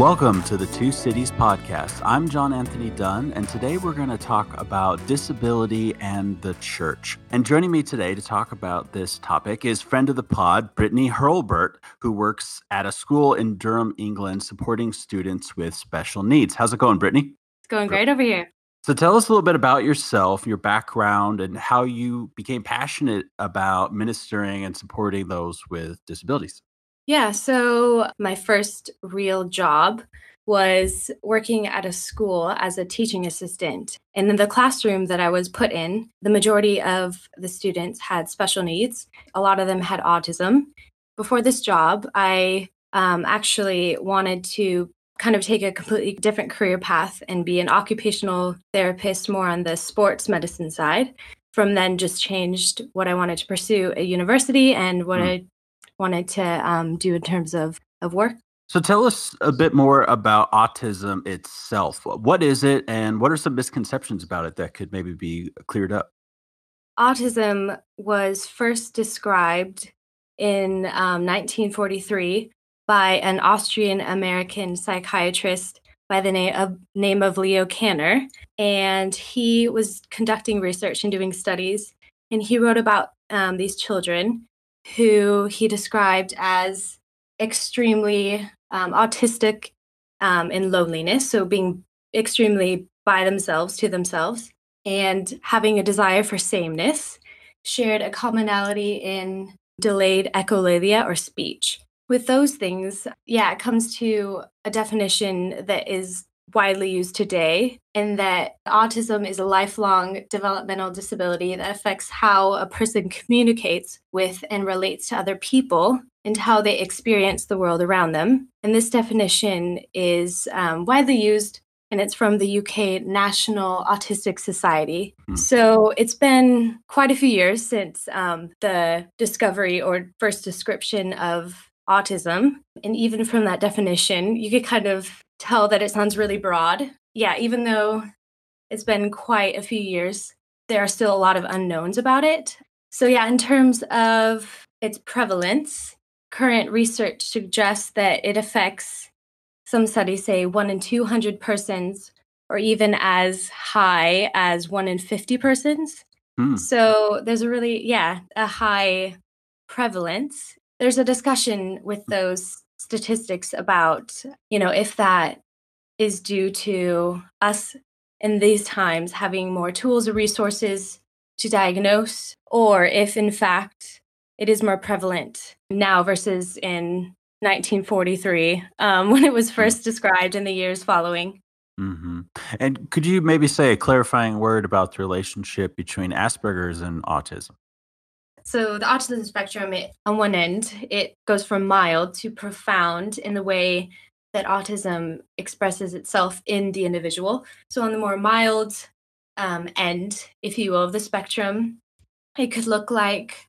Welcome to the Two Cities Podcast. I'm John Anthony Dunn, and today we're going to talk about disability and the church. And joining me today to talk about this topic is friend of the pod, Brittany Hurlbert, who works at a school in Durham, England, supporting students with special needs. How's it going, Brittany? It's going great over here. So tell us a little bit about yourself, your background, and how you became passionate about ministering and supporting those with disabilities. Yeah, so my first real job was working at a school as a teaching assistant. And in the classroom that I was put in, the majority of the students had special needs. A lot of them had autism. Before this job, I actually wanted to kind of take a completely different career path and be an occupational therapist, more on the sports medicine side. From then, just changed what I wanted to pursue at university and what I wanted to do in terms of work. So tell us a bit more about autism itself. What is it and what are some misconceptions about it that could maybe be cleared up? Autism was first described in 1943 by an Austrian-American psychiatrist by the name of Leo Kanner. And he was conducting research and doing studies. And he wrote about these children who he described as extremely autistic in loneliness, so being extremely by themselves, to themselves, and having a desire for sameness, shared a commonality in delayed echolalia or speech. With those things, it comes to a definition that is widely used today, and that autism is a lifelong developmental disability that affects how a person communicates with and relates to other people and how they experience the world around them. And this definition is widely used, and it's from the UK National Autistic Society. So it's been quite a few years since the discovery or first description of autism. And even from that definition, you could kind of tell that it sounds really broad. Yeah, even though it's been quite a few years, there are still a lot of unknowns about it. So yeah, in terms of its prevalence, current research suggests that it affects, some studies say, 1 in 200 persons, or even as high as 1 in 50 persons. So there's a really, a high prevalence. There's a discussion with those statistics about, if that is due to us in these times having more tools or resources to diagnose, or if in fact it is more prevalent now versus in 1943 when it was first described in the years following. And could you maybe say a clarifying word about the relationship between Asperger's and autism? So the autism spectrum, on one end, it goes from mild to profound in the way that autism expresses itself in the individual. So on the more mild end, if you will, of the spectrum, it could look like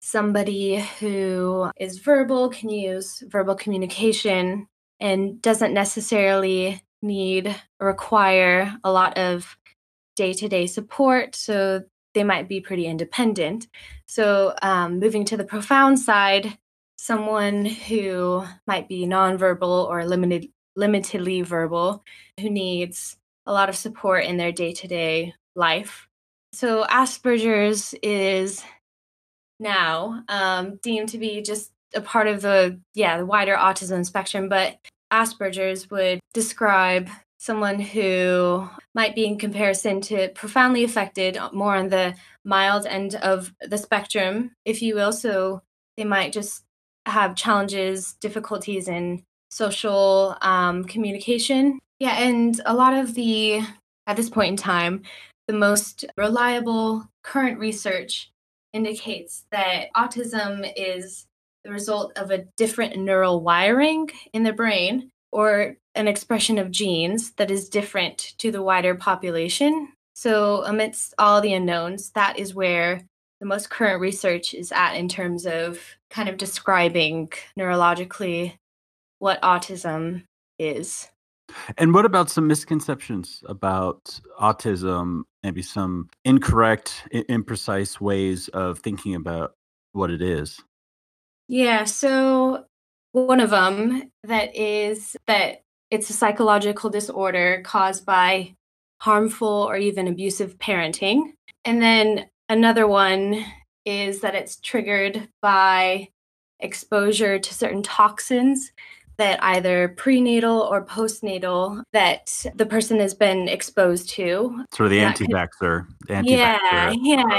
somebody who is verbal, can use verbal communication, and doesn't necessarily need or require a lot of day-to-day support. So they might be pretty independent. So moving to the profound side, someone who might be nonverbal or limitedly verbal, who needs a lot of support in their day-to-day life. So Asperger's is now deemed to be just a part of the wider autism spectrum, but Asperger's would describe someone who might be in comparison to profoundly affected, more on the mild end of the spectrum, if you will. So they might just have challenges, difficulties in social communication. Yeah, and a lot of at this point in time, the most reliable current research indicates that autism is the result of a different neural wiring in the brain, or an expression of genes that is different to the wider population. So amidst all the unknowns, that is where the most current research is at in terms of kind of describing neurologically what autism is. And what about some misconceptions about autism, maybe some incorrect, imprecise ways of thinking about what it is? Yeah, so one of them that It's a psychological disorder caused by harmful or even abusive parenting. And then another one is that it's triggered by exposure to certain toxins that either prenatal or postnatal that the person has been exposed to. Sort of the anti-vaxxer. Yeah.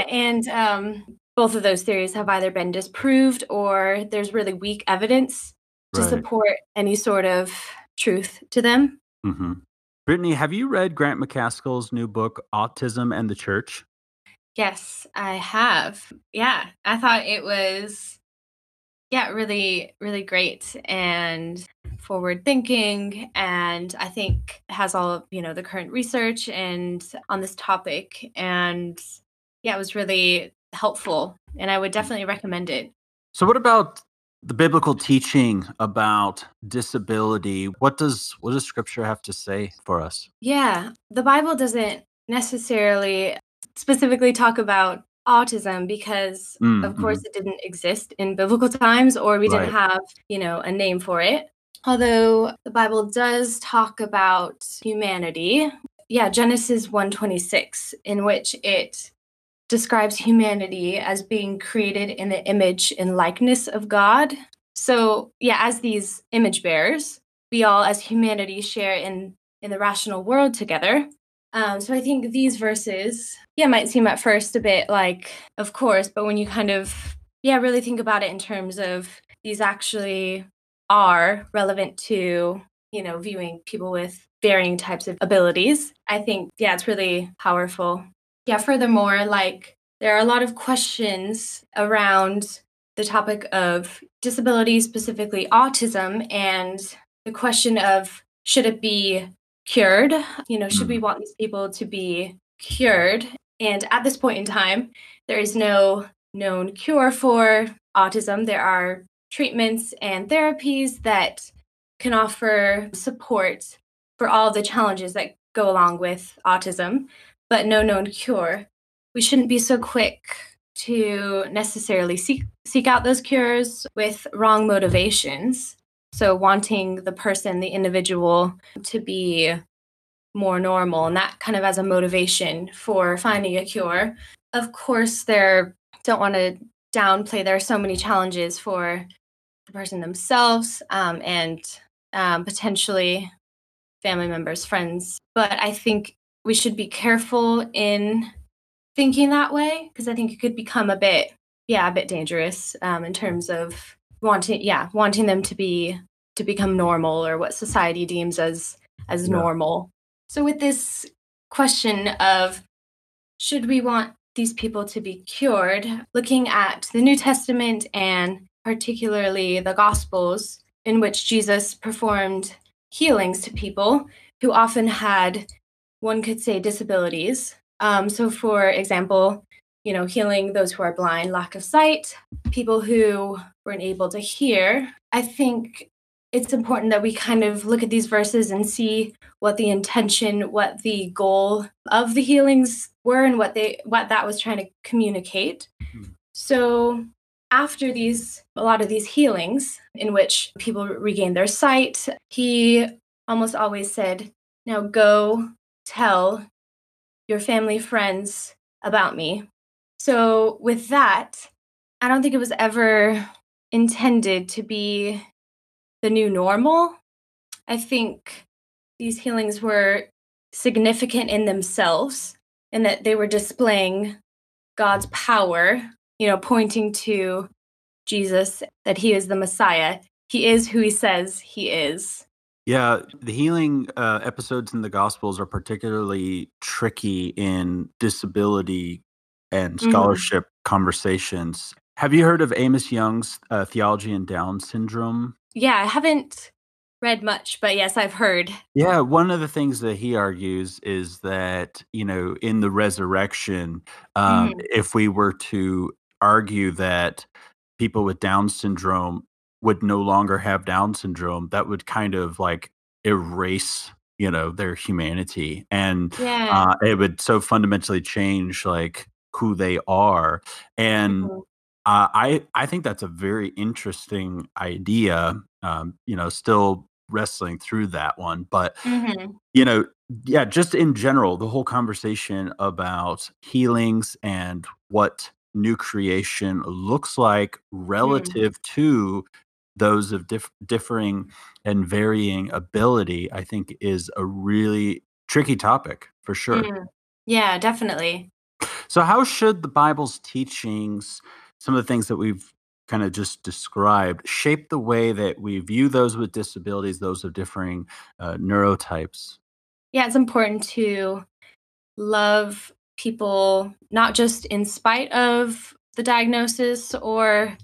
And both of those theories have either been disproved or there's really weak evidence to support any sort of truth to them. Mm-hmm. Brittany, have you read Grant McCaskill's new book, Autism and the Church? Yes, I have. Yeah, I thought it was... yeah, really, really great and forward thinking. And I think has all of, you know, the current research and on this topic. And yeah, it was really helpful. And I would definitely recommend it. So what about the biblical teaching about disability? What does scripture have to say for us? Yeah, the Bible doesn't necessarily specifically talk about autism because of course it didn't exist in biblical times, or we didn't have, you know, a name for it. Although the Bible does talk about humanity. Yeah, Genesis 1:26, in which it describes humanity as being created in the image and likeness of God. So yeah, as these image bearers, we all as humanity share in the rational world together. So I think these verses, yeah, might seem at first a bit like, of course, but when you kind of, yeah, really think about it in terms of these actually are relevant to, you know, viewing people with varying types of abilities. I think, yeah, it's really powerful. Yeah, furthermore, like there are a lot of questions around the topic of disability, specifically autism, and the question of should it be cured? You know, should we want these people to be cured? And at this point in time, there is no known cure for autism. There are treatments and therapies that can offer support for all the challenges that go along with autism, but no known cure. We shouldn't be so quick to necessarily seek out those cures with wrong motivations. So wanting the person, the individual, to be more normal, and that kind of as a motivation for finding a cure. Of course, don't want to downplay. There are so many challenges for the person themselves and potentially family members, friends. But I think we should be careful in thinking that way, because I think it could become a bit dangerous in terms of wanting them to become normal, or what society deems as normal. So with this question of should we want these people to be cured, looking at the New Testament and particularly the Gospels, in which Jesus performed healings to people who often had, one could say, disabilities. So for example, you know, healing those who are blind, lack of sight, people who weren't able to hear. I think it's important that we kind of look at these verses and see what the intention, what the goal of the healings were, and what that was trying to communicate. So after a lot of these healings in which people regained their sight, he almost always said, "Now go tell your family, friends about me." So with that, I don't think it was ever intended to be the new normal. I think these healings were significant in themselves, and that they were displaying God's power, you know, pointing to Jesus, that he is the Messiah. He is who he says he is. Yeah, the healing episodes in the Gospels are particularly tricky in disability and scholarship conversations. Have you heard of Amos Young's Theology and Down Syndrome? Yeah, I haven't read much, but yes, I've heard. Yeah, one of the things that he argues is that, you know, in the resurrection, if we were to argue that people with Down syndrome would no longer have Down syndrome, that would kind of like erase, you know, their humanity. And it would so fundamentally change, like, who they are. And I think that's a very interesting idea. You know, still wrestling through that one. But, you know, yeah, just in general, the whole conversation about healings and what new creation looks like relative to those of differing and varying ability, I think is a really tricky topic for sure. Yeah, definitely. So how should the Bible's teachings, some of the things that we've kind of just described, shape the way that we view those with disabilities, those of differing neurotypes? Yeah, it's important to love people, not just in spite of the diagnosis or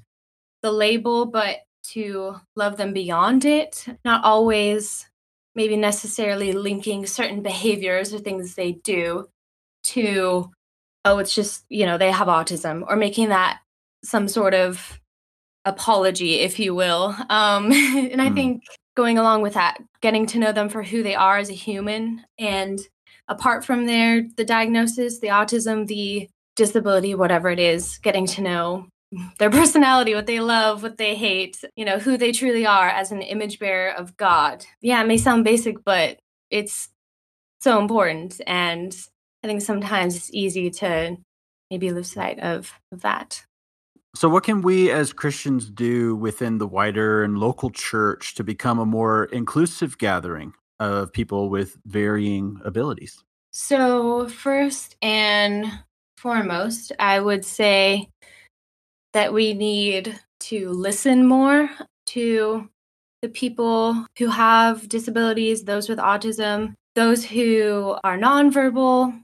the label, but to love them beyond it, not always maybe necessarily linking certain behaviors or things they do to, oh, it's just, you know, they have autism, or making that some sort of apology, if you will. And I think going along with that, getting to know them for who they are as a human, and apart from their, the diagnosis, the autism, the disability, whatever it is, getting to know their personality, what they love, what they hate, you know, who they truly are as an image bearer of God. Yeah, it may sound basic, but it's so important. And I think sometimes it's easy to maybe lose sight of that. So what can we as Christians do within the wider and local church to become a more inclusive gathering of people with varying abilities? So first and foremost, I would say that we need to listen more to the people who have disabilities, those with autism, those who are nonverbal,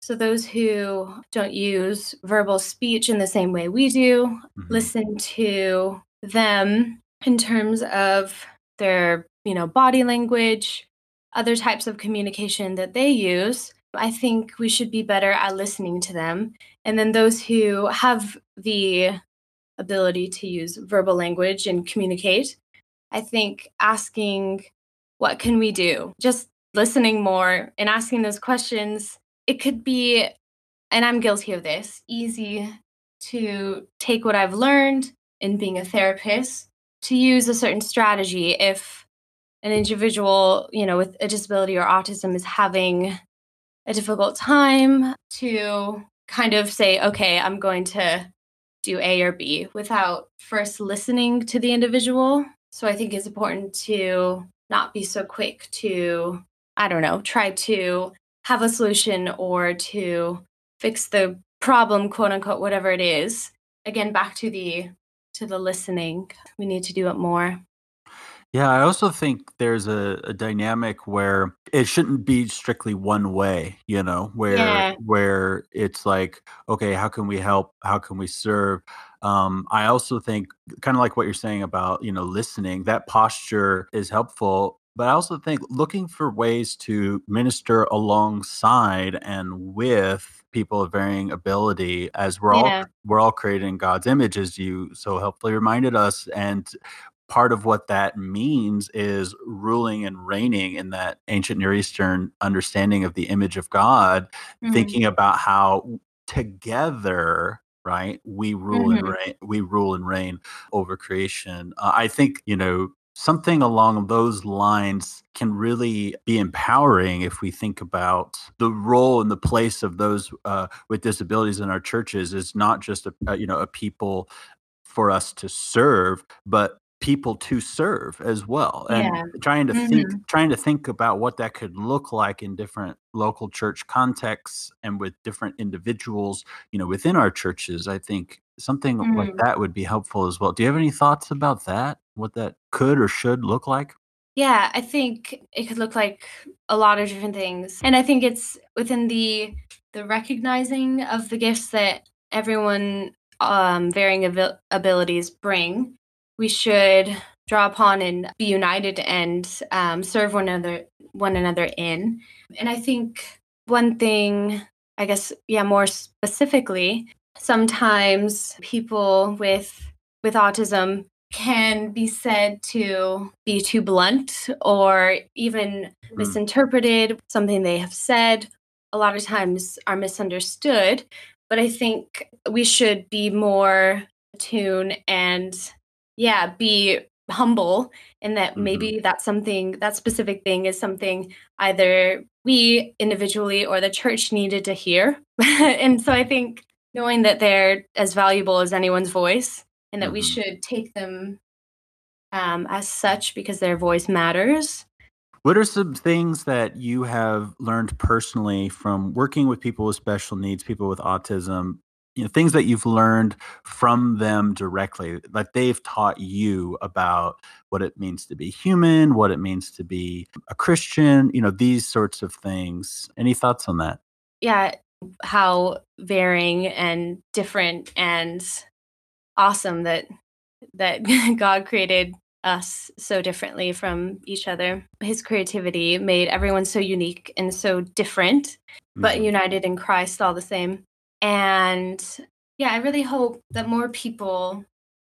so those who don't use verbal speech in the same way we do. Listen to them in terms of their, you know, body language, other types of communication that they use. I think we should be better at listening to them. And then those who have the ability to use verbal language and communicate, I think asking, what can we do? Just listening more and asking those questions. It could be, and I'm guilty of this, easy to take what I've learned in being a therapist to use a certain strategy if an individual, you know, with a disability or autism is having a difficult time, to kind of say, okay, I'm going to do A or B without first listening to the individual. So I think it's important to not be so quick to, I don't know, try to have a solution or to fix the problem, quote unquote, whatever it is. Again, back to the listening. We need to do it more. Yeah, I also think there's a dynamic where it shouldn't be strictly one way, you know, where it's like, okay, how can we help? How can we serve? I also think, kind of like what you're saying about, you know, listening, that posture is helpful. But I also think looking for ways to minister alongside and with people of varying ability, as we're all created in God's image, as you so helpfully reminded us. And part of what that means is ruling and reigning in that ancient Near Eastern understanding of the image of God, thinking about how together, right, we rule and reign, over creation. I think, you know, something along those lines can really be empowering if we think about the role and the place of those with disabilities in our churches. Is not just a people for us to serve, but people to serve as well, and trying to think about what that could look like in different local church contexts and with different individuals, you know, within our churches. I think something like that would be helpful as well. Do you have any thoughts about that? What that could or should look like? Yeah, I think it could look like a lot of different things, and I think it's within the recognizing of the gifts that everyone varying abilities bring. We should draw upon and be united and serve one another in. And I think one thing, I guess, more specifically, sometimes people with autism can be said to be too blunt or even misinterpreted. Something they have said a lot of times are misunderstood. But I think we should be more attuned and be humble, and that maybe that's something, that specific thing is something either we individually or the church needed to hear. And so I think knowing that they're as valuable as anyone's voice, and that we should take them as such because their voice matters. What are some things that you have learned personally from working with people with special needs, people with autism, you know, things that you've learned from them directly, like they've taught you about what it means to be human, what it means to be a Christian, you know, these sorts of things. Any thoughts on that? Yeah, how varying and different and awesome that God created us so differently from each other. His creativity made everyone so unique and so different, but united in Christ all the same. And yeah, I really hope that more people,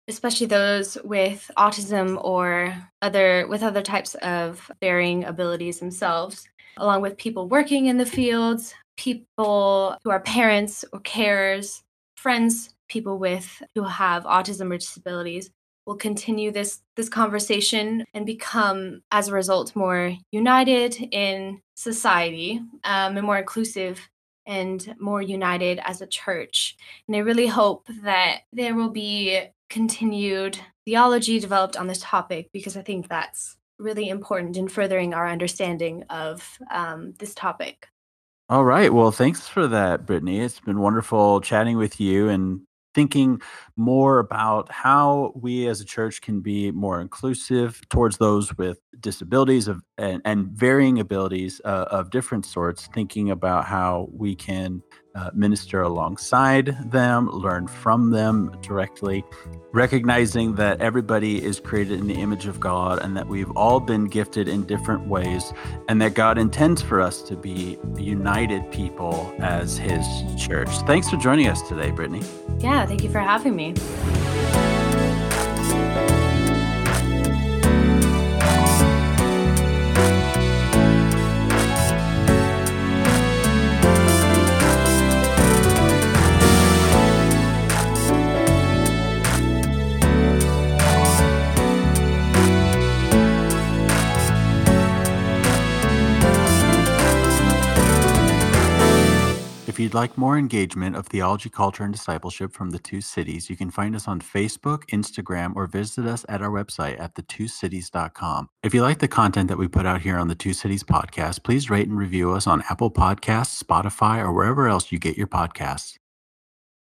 especially those with autism or other types of varying abilities themselves, along with people working in the fields, people who are parents or carers, friends, people who have autism or disabilities, will continue this conversation and become, as a result, more united in society and more inclusive and more united as a church. And I really hope that there will be continued theology developed on this topic, because I think that's really important in furthering our understanding of this topic. All right. Well, thanks for that, Brittany. It's been wonderful chatting with you and thinking more about how we as a church can be more inclusive towards those with disabilities and varying abilities of different sorts, thinking about how we can minister alongside them, learn from them directly, recognizing that everybody is created in the image of God and that we've all been gifted in different ways, and that God intends for us to be united people as His church. Thanks for joining us today, Brittany. Yeah, thank you for having me. If you'd like more engagement of theology, culture, and discipleship from the two cities, you can find us on Facebook, Instagram, or visit us at our website at thetwocities.com. If you like the content that we put out here on the Two Cities podcast, please rate and review us on Apple Podcasts, Spotify, or wherever else you get your podcasts.